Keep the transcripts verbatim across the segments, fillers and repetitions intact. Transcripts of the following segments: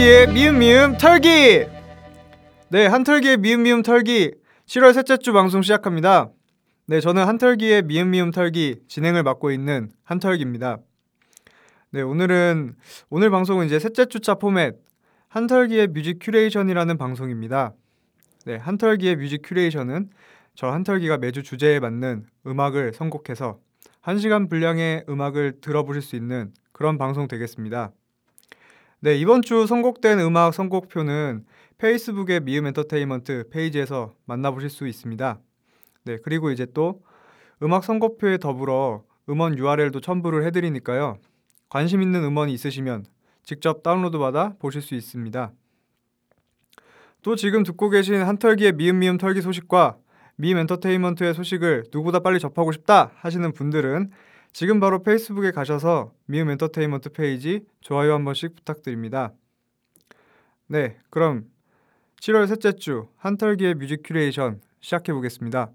한털기의 미음미음 털기! 네, 한털기의 미음미음 털기 칠월 셋째 주 방송 시작합니다. 네, 저는 한털기의 미음미음 털기 진행을 맡고 있는 한털기입니다. 네, 오늘은 오늘 방송은 이제 셋째 주차 포맷 한털기의 뮤직 큐레이션이라는 방송입니다. 네, 한털기의 뮤직 큐레이션은 저 한털기가 매주 주제에 맞는 음악을 선곡해서 한 시간 분량의 음악을 들어보실 수 있는 그런 방송 되겠습니다. 네, 이번 주 선곡된 음악 선곡표는 페이스북의 미음 엔터테인먼트 페이지에서 만나보실 수 있습니다. 네, 그리고 이제 또 음악 선곡표에 더불어 음원 유알엘도 첨부를 해드리니까요. 관심 있는 음원이 있으시면 직접 다운로드 받아 보실 수 있습니다. 또 지금 듣고 계신 한털기의 미음미음 털기 소식과 미음 엔터테인먼트의 소식을 누구보다 빨리 접하고 싶다 하시는 분들은 지금 바로 페이스북에 가셔서 미음 엔터테인먼트 페이지 좋아요 한 번씩 부탁드립니다. 네, 그럼 칠월 셋째 주 한털기의 뮤직 큐레이션 시작해보겠습니다.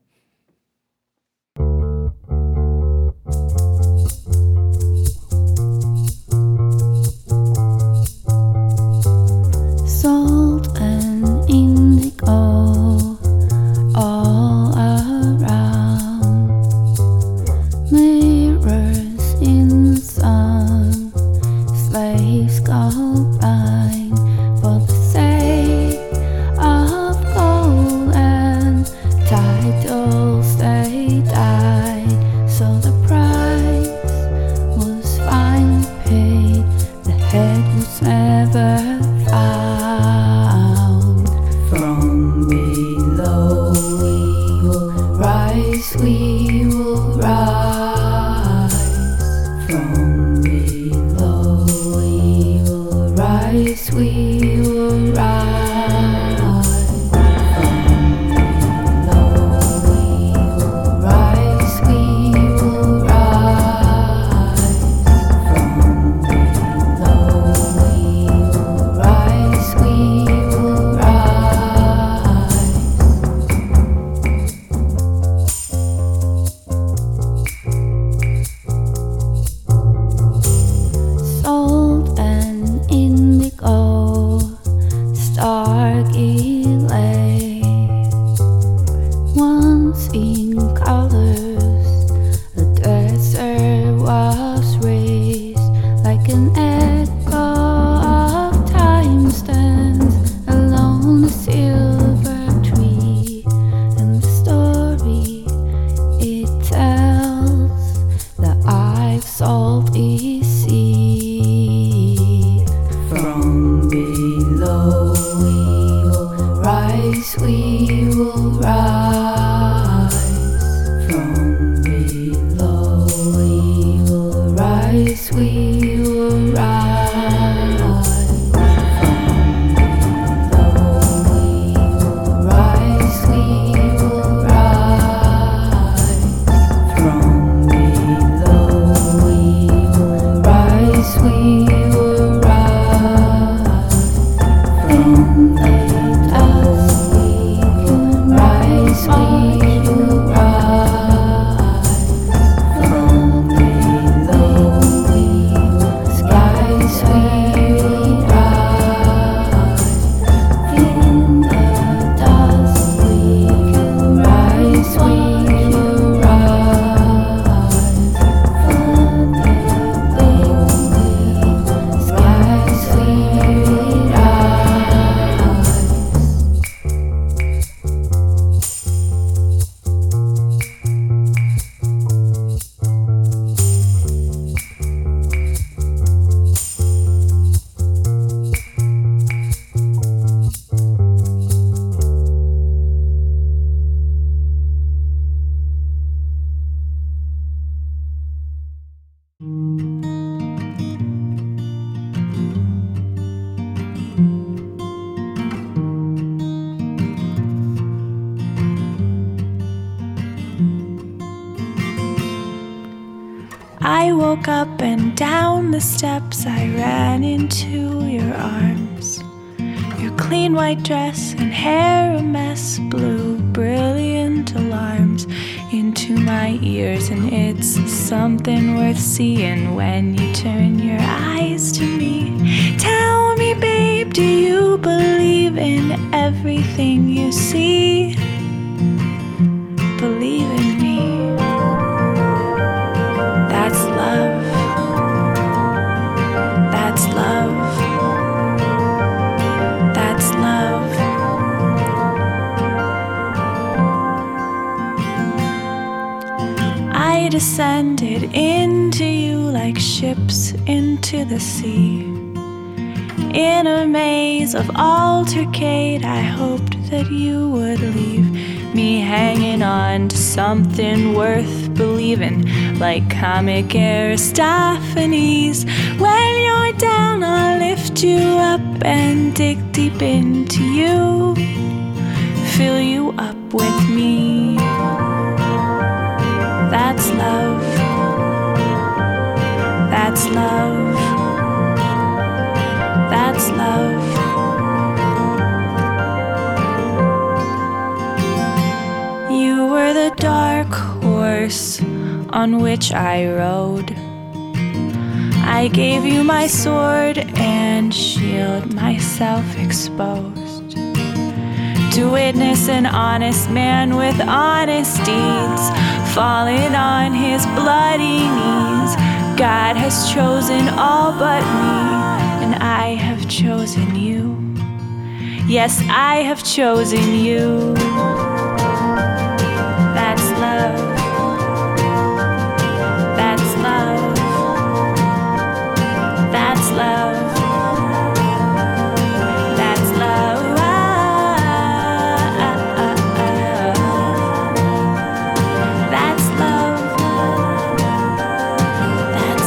I woke up and down the steps I ran into your arms. Your clean white dress and hair a mess blew brilliant alarms into my ears, and it's something worth seeing when you turn your eyes to me. Tell me, babe, do you believe in everything you see? Believe in me. That's love. That's love. That's love. I descended into you like ships into the sea. In a maze of altercate, I hoped that you would leave me hanging on to something worth believing, like comic Aristophanes. When you're down, I'll lift you up and dig deep into you, fill you up with me. That's love. That's love. That's love. You were the dark horse on which I rode. I gave you my sword and shield, myself exposed to witness an honest man with honest deeds falling on his bloody knees. God has chosen all but me, and I have chosen you. Yes, I have chosen you. That's love. That's love. That's love. That's love. That's love. That's love. It's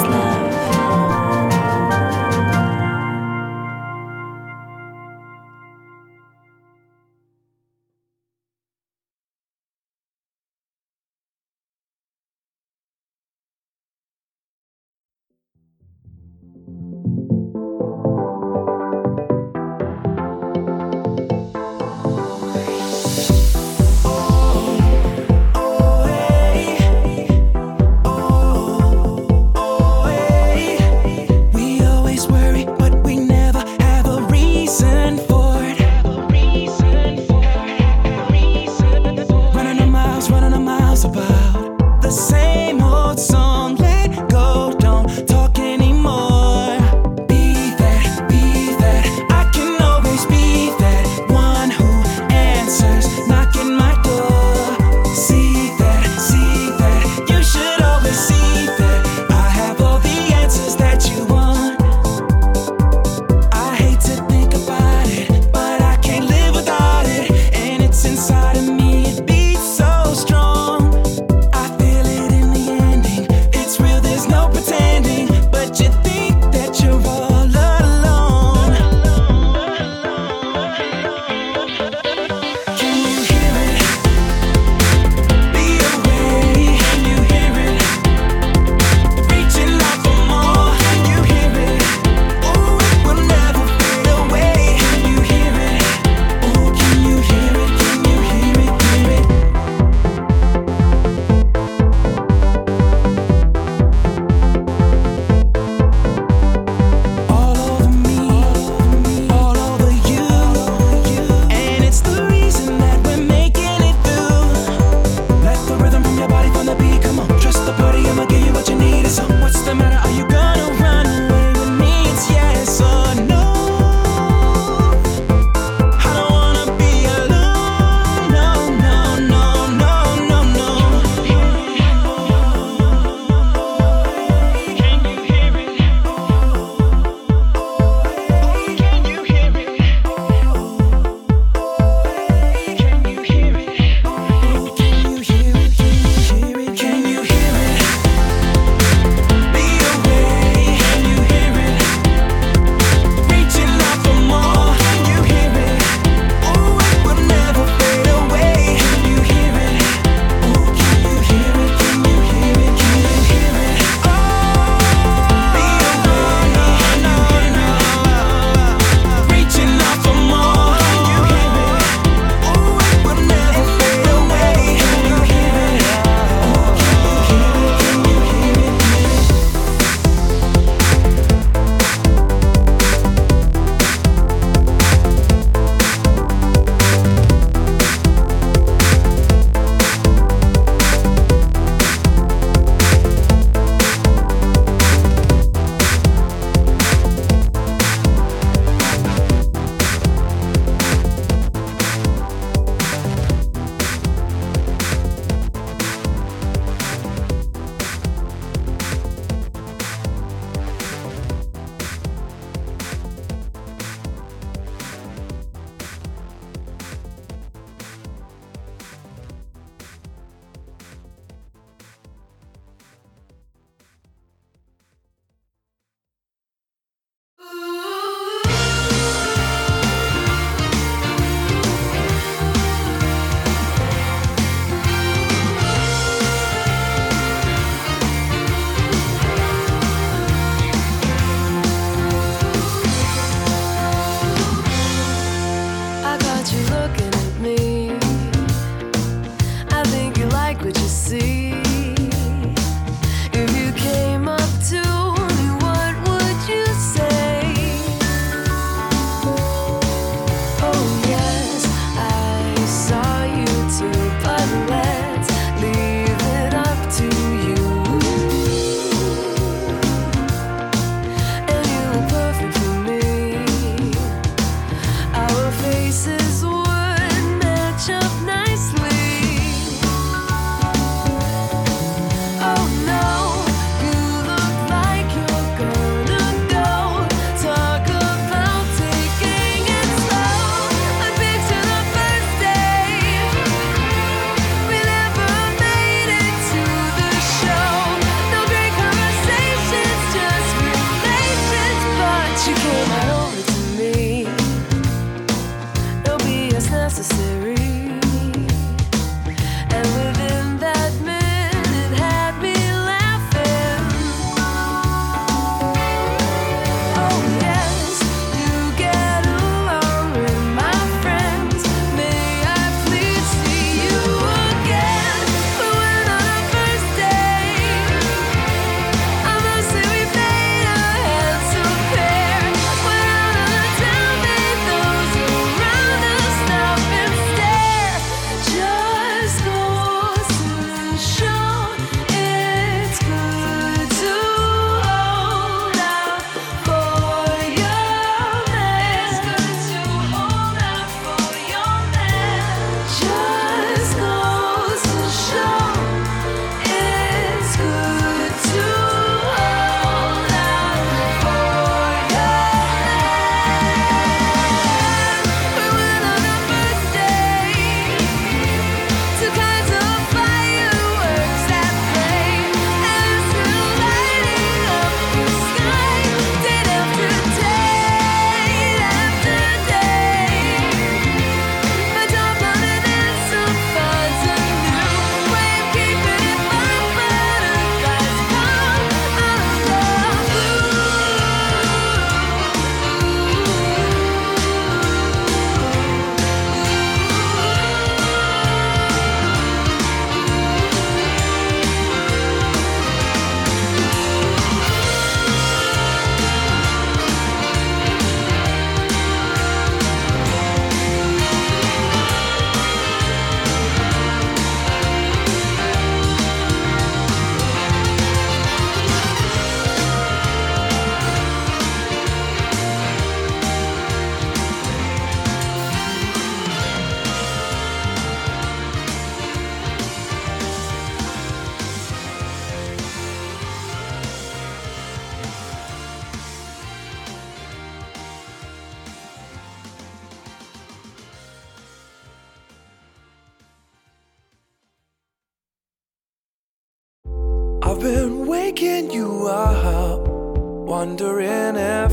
I've been waking you up, wondering if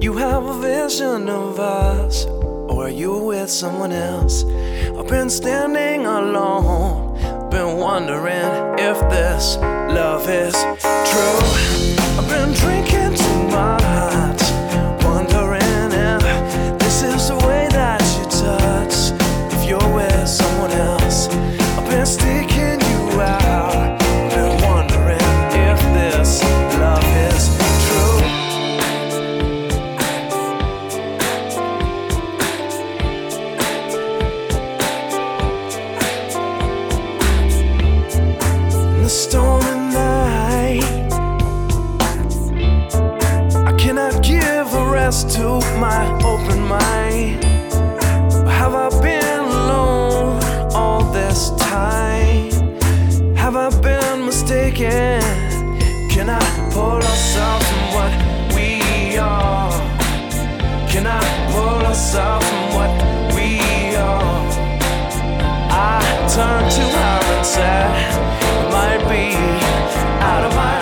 you have a vision of us, or are you with someone else? I've been standing alone, been wondering if this love is true. I've been drinking too much, wondering if this is the way that you touch, if you're with someone else. I've been sticking you out, been wondering if this love is true. To my open mind, have I been alone all this time? Have I been mistaken? Can I pull ourselves from what we are? Can I pull ourselves from what we are? I turn to her and said, it might be out of my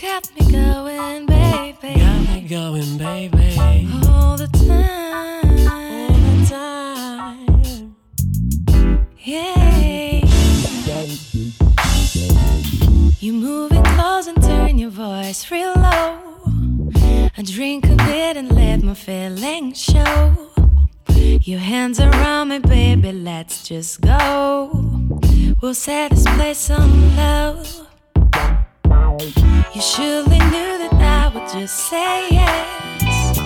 Got me going, baby. Got me going, baby. All the time. All the time. Yeah. You move it close and turn your voice real low. I drink a bit and let my feelings show. Your hands around me, baby, let's just go. We'll set this place on low. You surely knew that I would just say yes.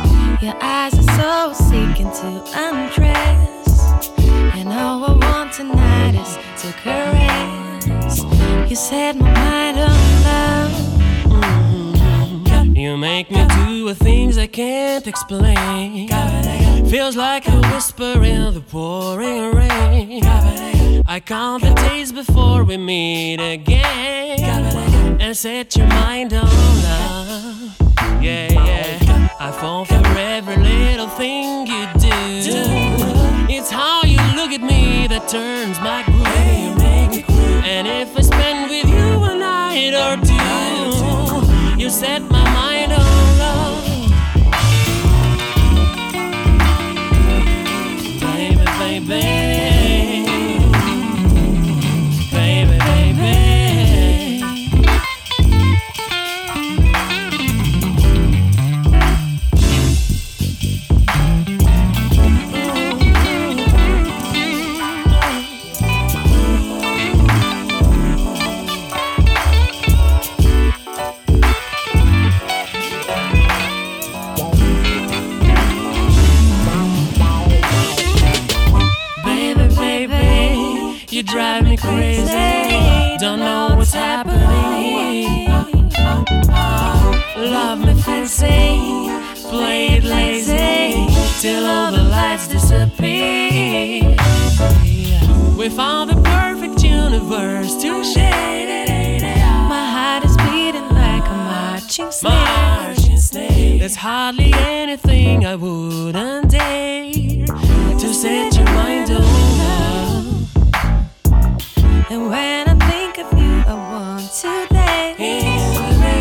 Your eyes are so seeking to undress. And all I want tonight is to caress. You set my mind on love. Mm-hmm. You make me do things I can't explain. Feels like a whisper in the pouring rain. I count the days before we meet again. And set your mind on love. Yeah, yeah. I fall for every little thing you do. It's how you look at me that turns my groove. And if I spend with you a night or two, you set my mind on love. Baby, baby. Baby, baby. You drive me crazy. Don't know what's happening. Love me fancy, play it lazy till all the lights disappear. We found the perfect universe to shade it. My heart is beating like a marching snake. There's hardly anything I wouldn't dare to set your mind on. And when I think of you, I want to dance.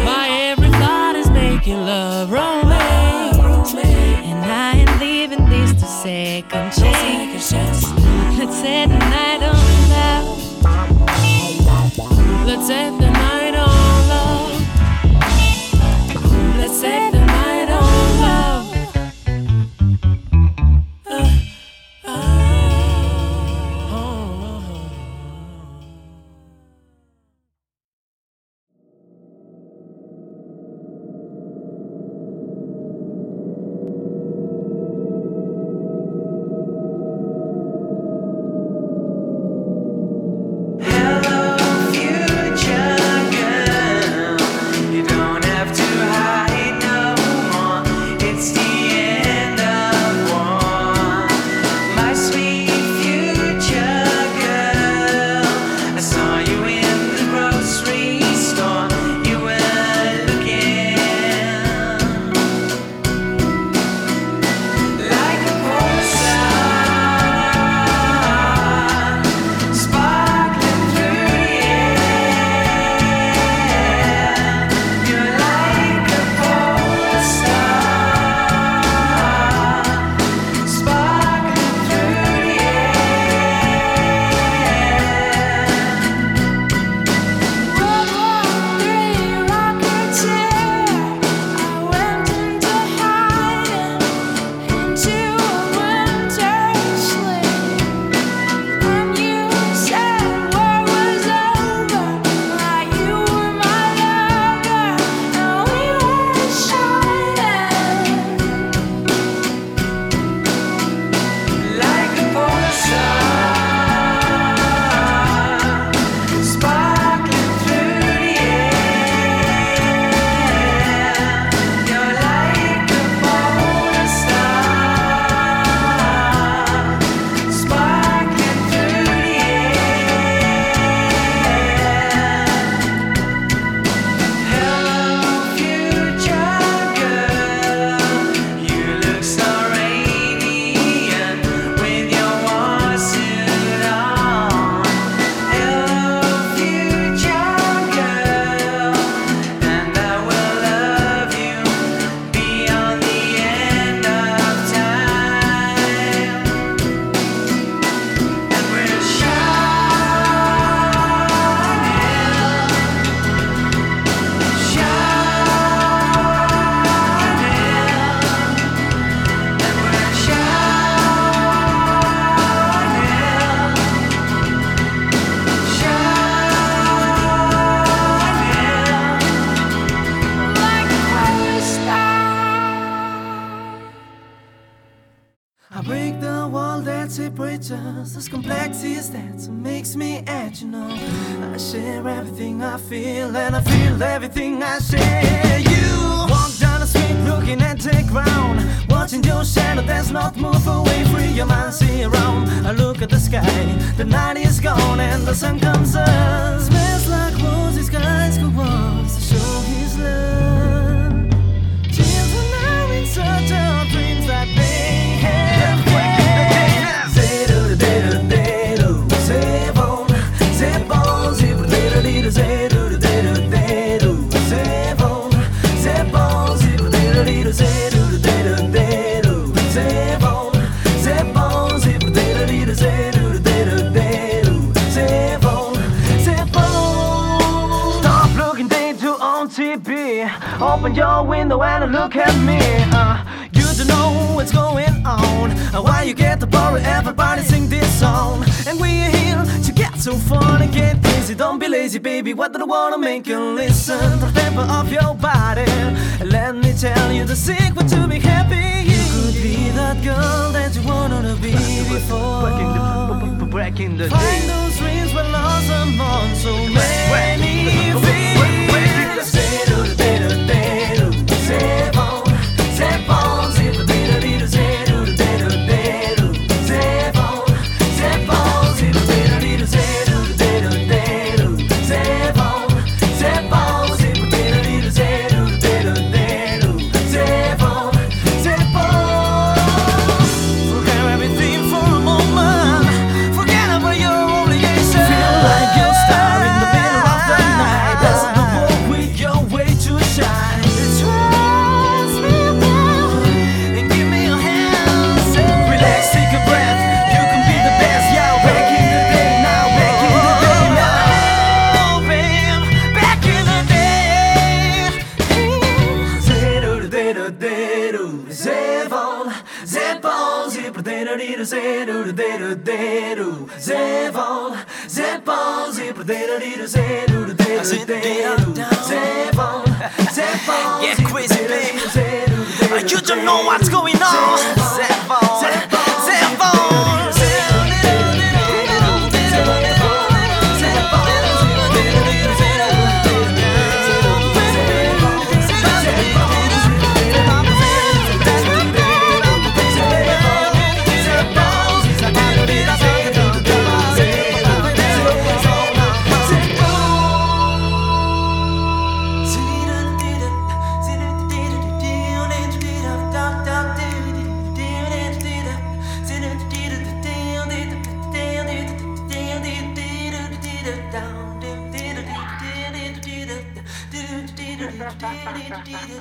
My every thought is making love romance. And I ain't leaving this to second chance. Let's set the night on love. Let's set the night on love. Let's set the night on love. Hello, future. is that makes me add, you know. I share everything I feel and I feel everything I share. You walk down the street looking at the ground, watching your shadow that's not move away. Free your mind, see around. I look at the sky, the night is gone and the sun comes up. Smells like roses, guys go on to show his love. Children are in search of dreams that they have. Open your window and look at me. uh, You don't know what's going on. Why you get the ball? Everybody sing this song. And we're here to get so fun and get busy. Don't be lazy, baby. What do I wanna make you listen? The tempo of your body. Let me tell you the secret to be happy. You could be that girl that you wanted to be before. Breaking the, breaking the Find those dreams were lost among so many fears. You don't know what's going on. Zevon, Zevon, Thank you.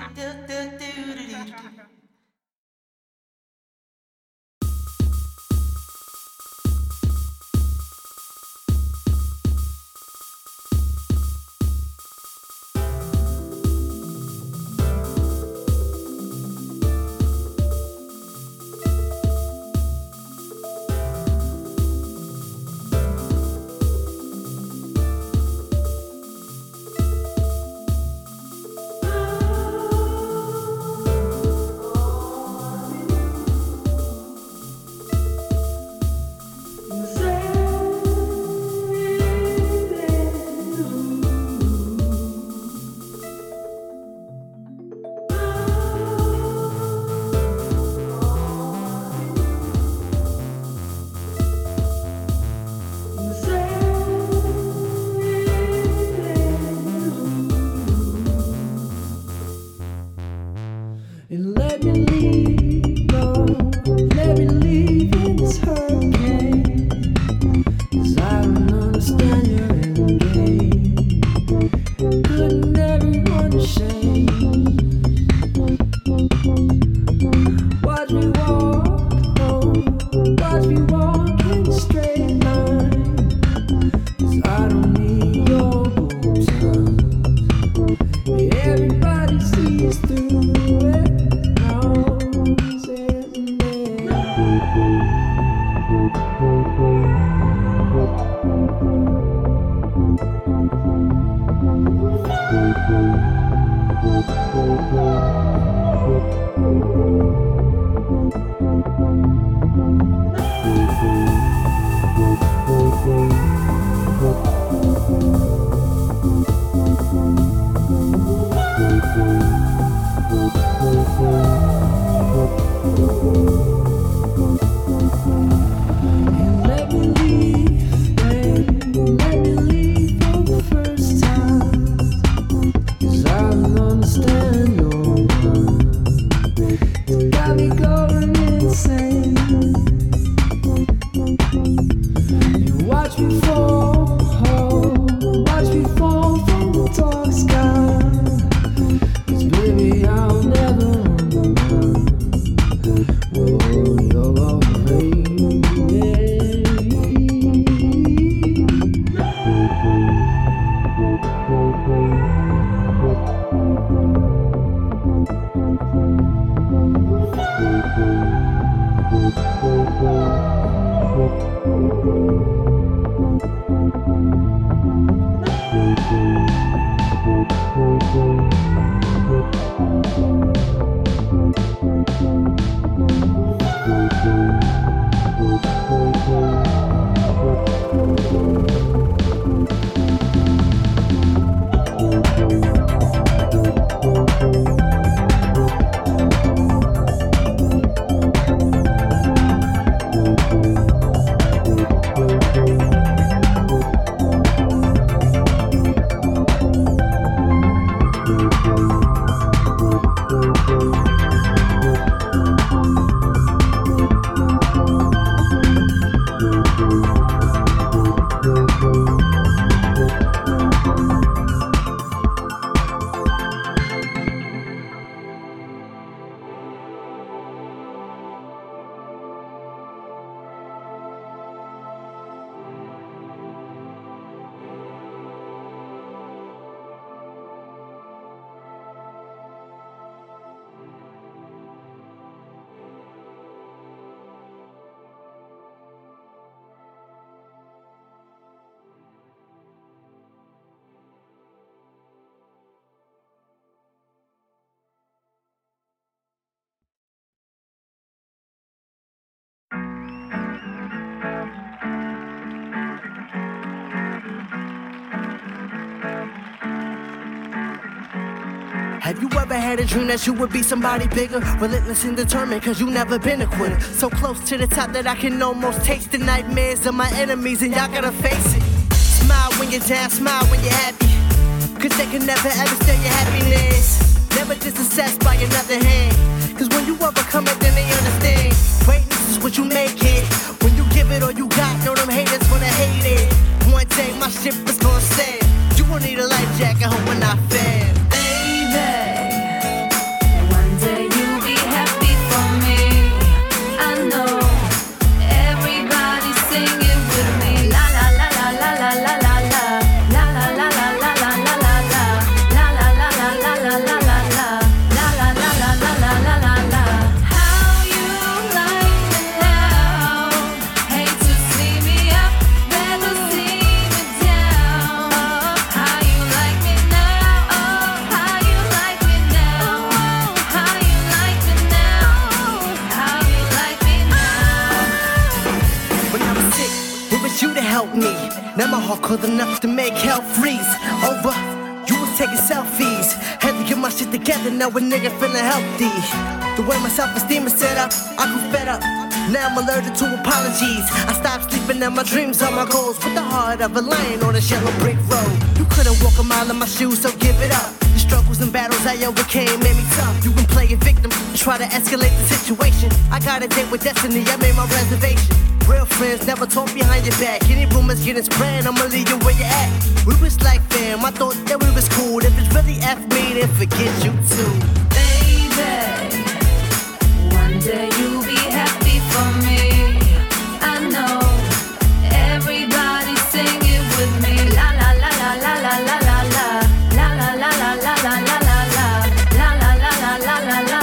Have you ever had a dream that you would be somebody bigger? Relentless and determined, cause you never been a quitter. So close to the top that I can almost taste the nightmares of my enemies, and y'all gotta face it. Smile when you're down, smile when you're happy, cause they can never ever steal your happiness. Never just assessed by another hand, cause when you overcome it, then they understand. Greatness is what you make it. When you give it all you got, know them haters wanna hate it. One day my ship is gonna stand. You won't need a life jacket, hope we're not fair. Now my heart cold enough to make hell freeze. Over, you was taking selfies. Had to get my shit together, now a nigga feeling healthy. The way my self-esteem is set up, I grew fed up. Now I'm allergic to apologies. I stopped sleeping and my dreams are my goals. With the heart of a lion on this yellow brick road. You couldn't walk a mile in my shoes, so give it up. The struggles and battles I overcame made me tough. You can play a victim, try to escalate the situation. I got a date with destiny, I made my reservation. Real friends never talk behind your back. Any rumors getting spread, I'ma leave you where you at. We was like fam, I thought that we was cool. If it's really F me, then forget you too. Baby, one day you'll be happy for me. I know everybody sing it with me. La la la la la la la la la la la la la la la la la la la la la la la la.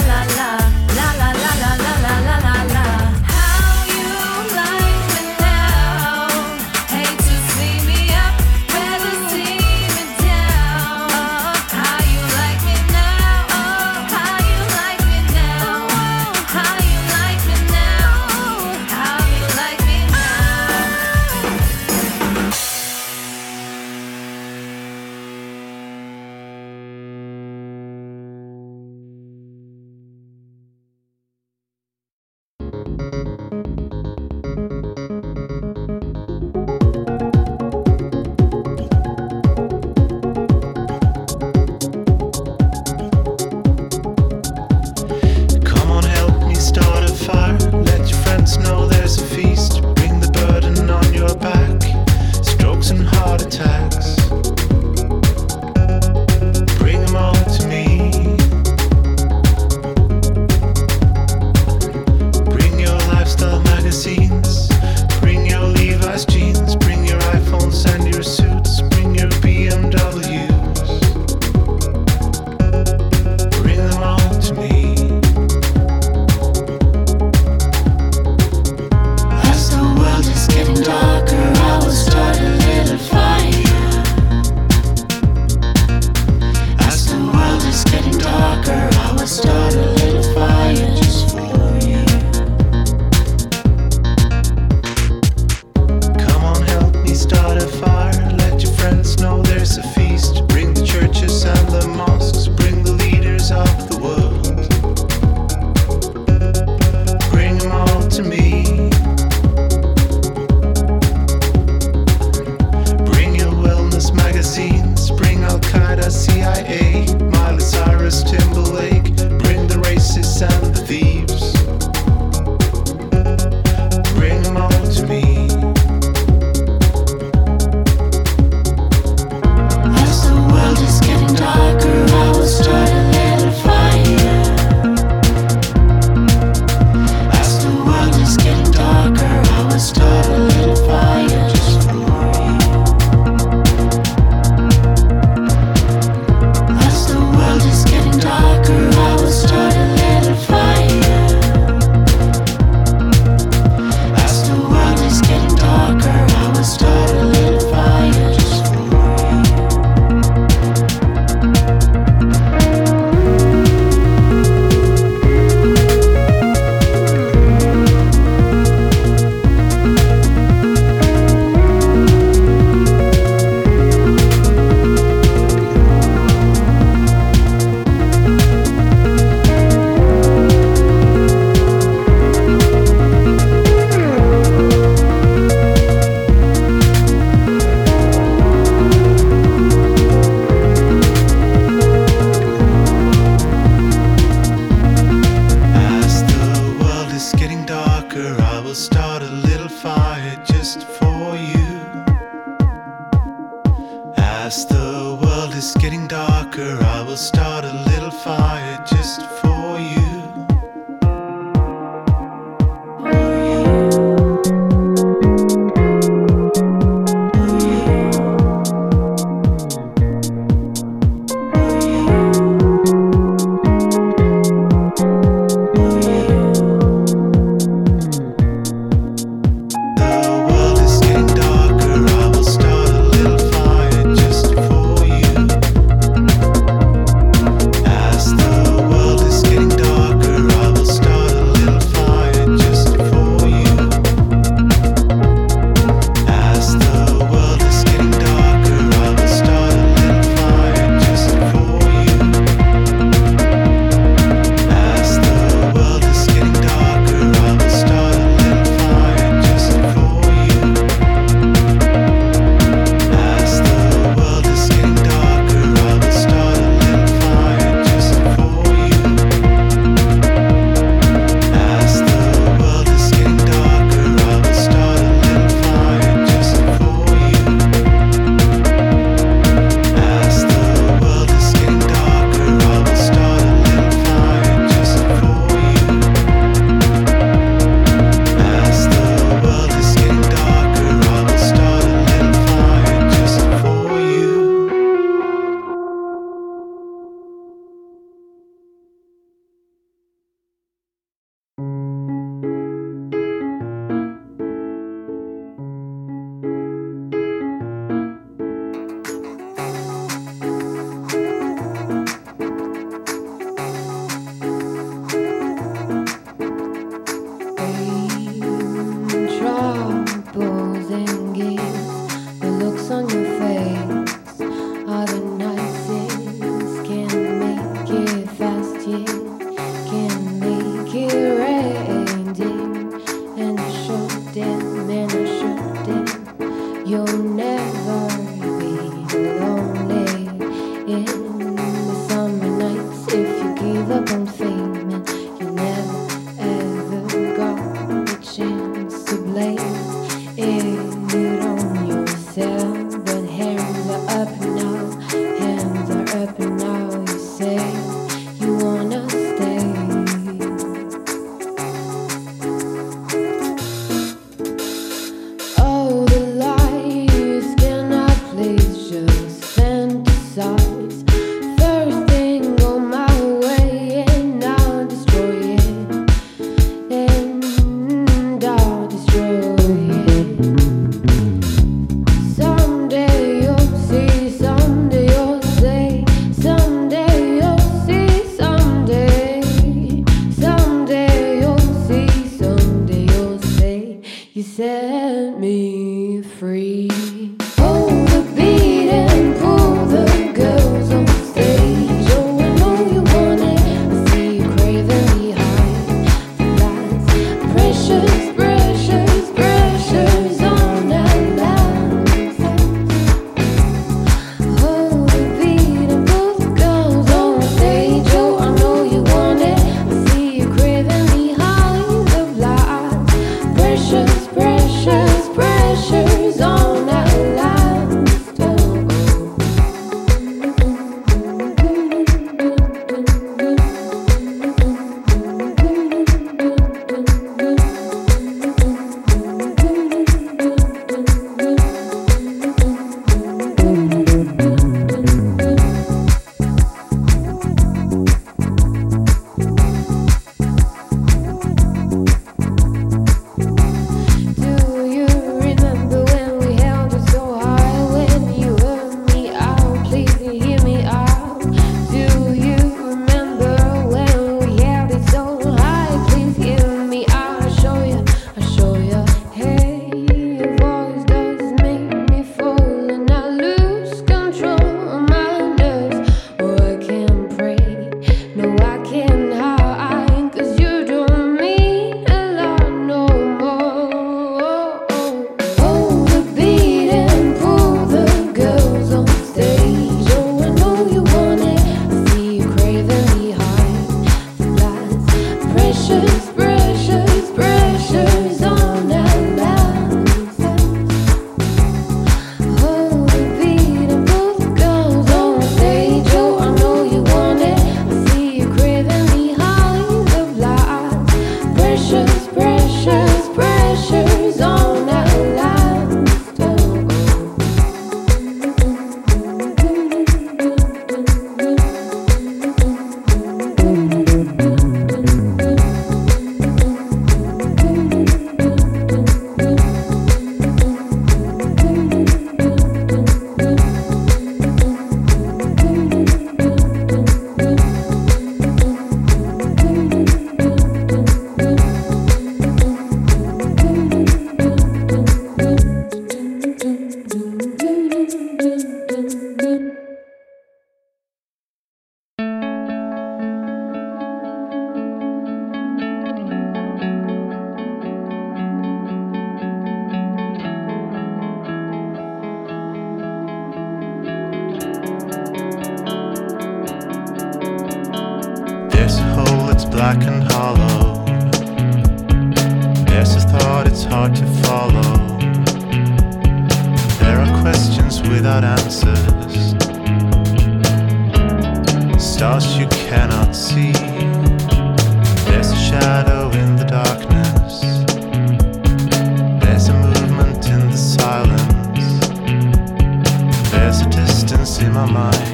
As the world is getting darker, I will start a little fire just for you. Blame it on yourself, but black and hollow. There's a thought it's hard to follow. There are questions without answers. Stars you cannot see. There's a shadow in the darkness. There's a movement in the silence. There's a distance in my mind.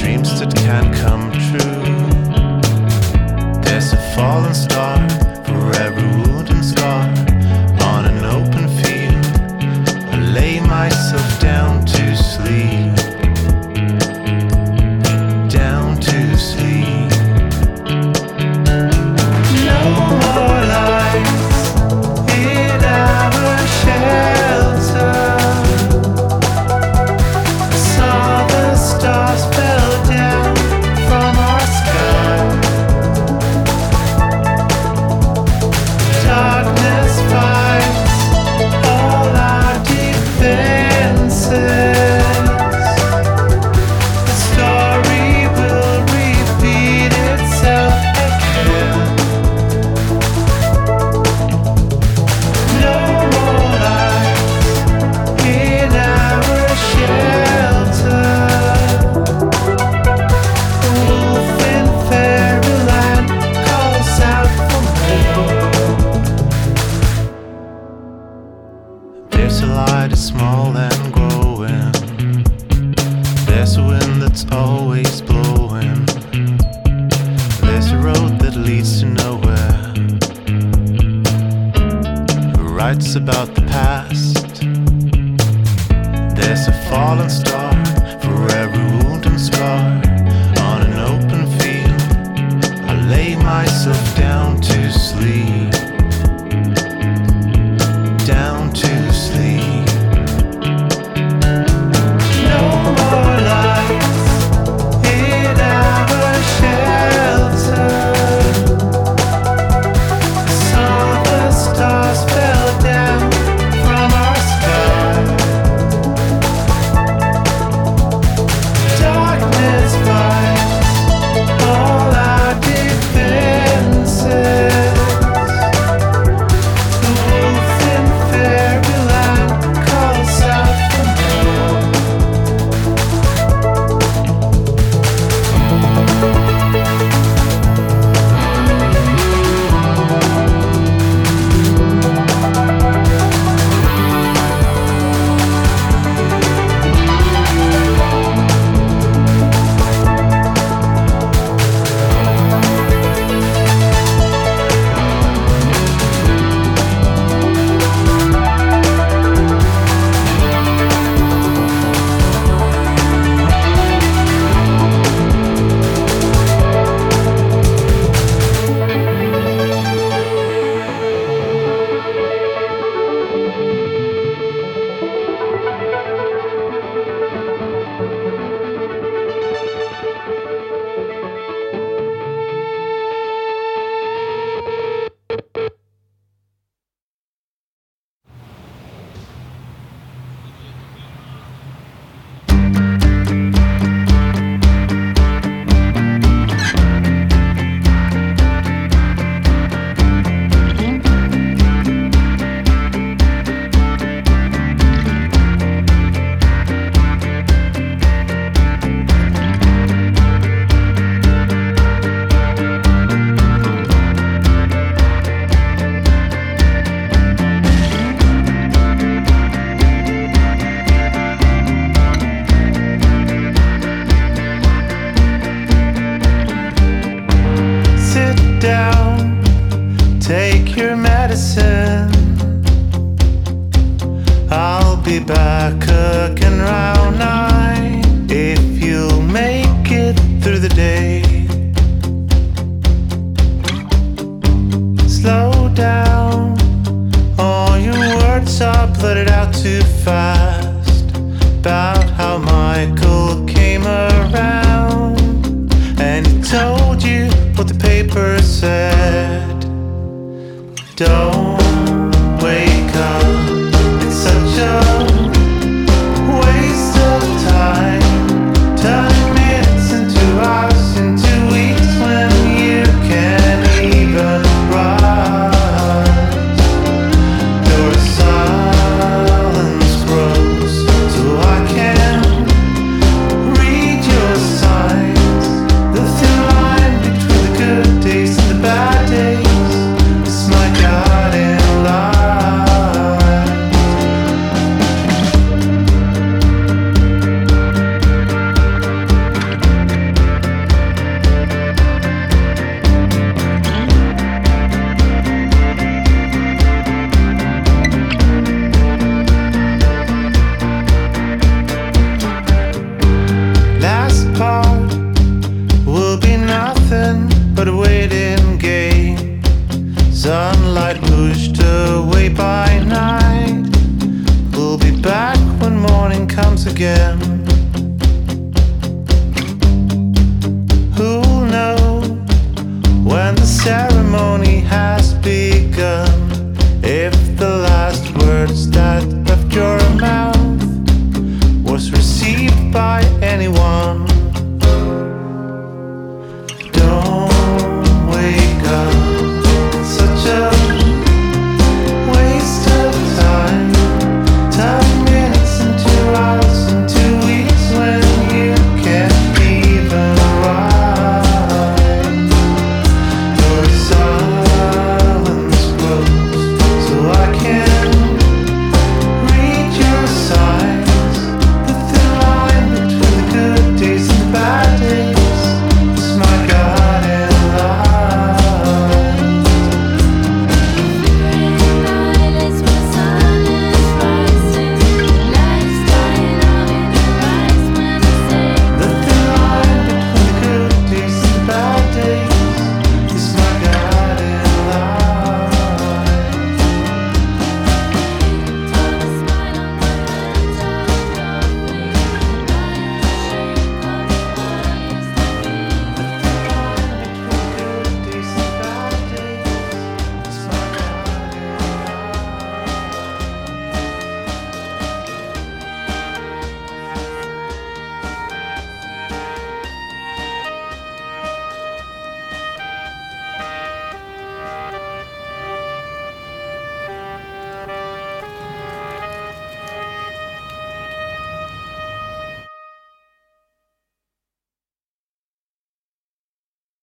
Dreams that can't come true. There's a fallen star for every wounded scar. On an open field, I lay myself down to sleep. Waste of time, ten minutes into us. back when morning comes again.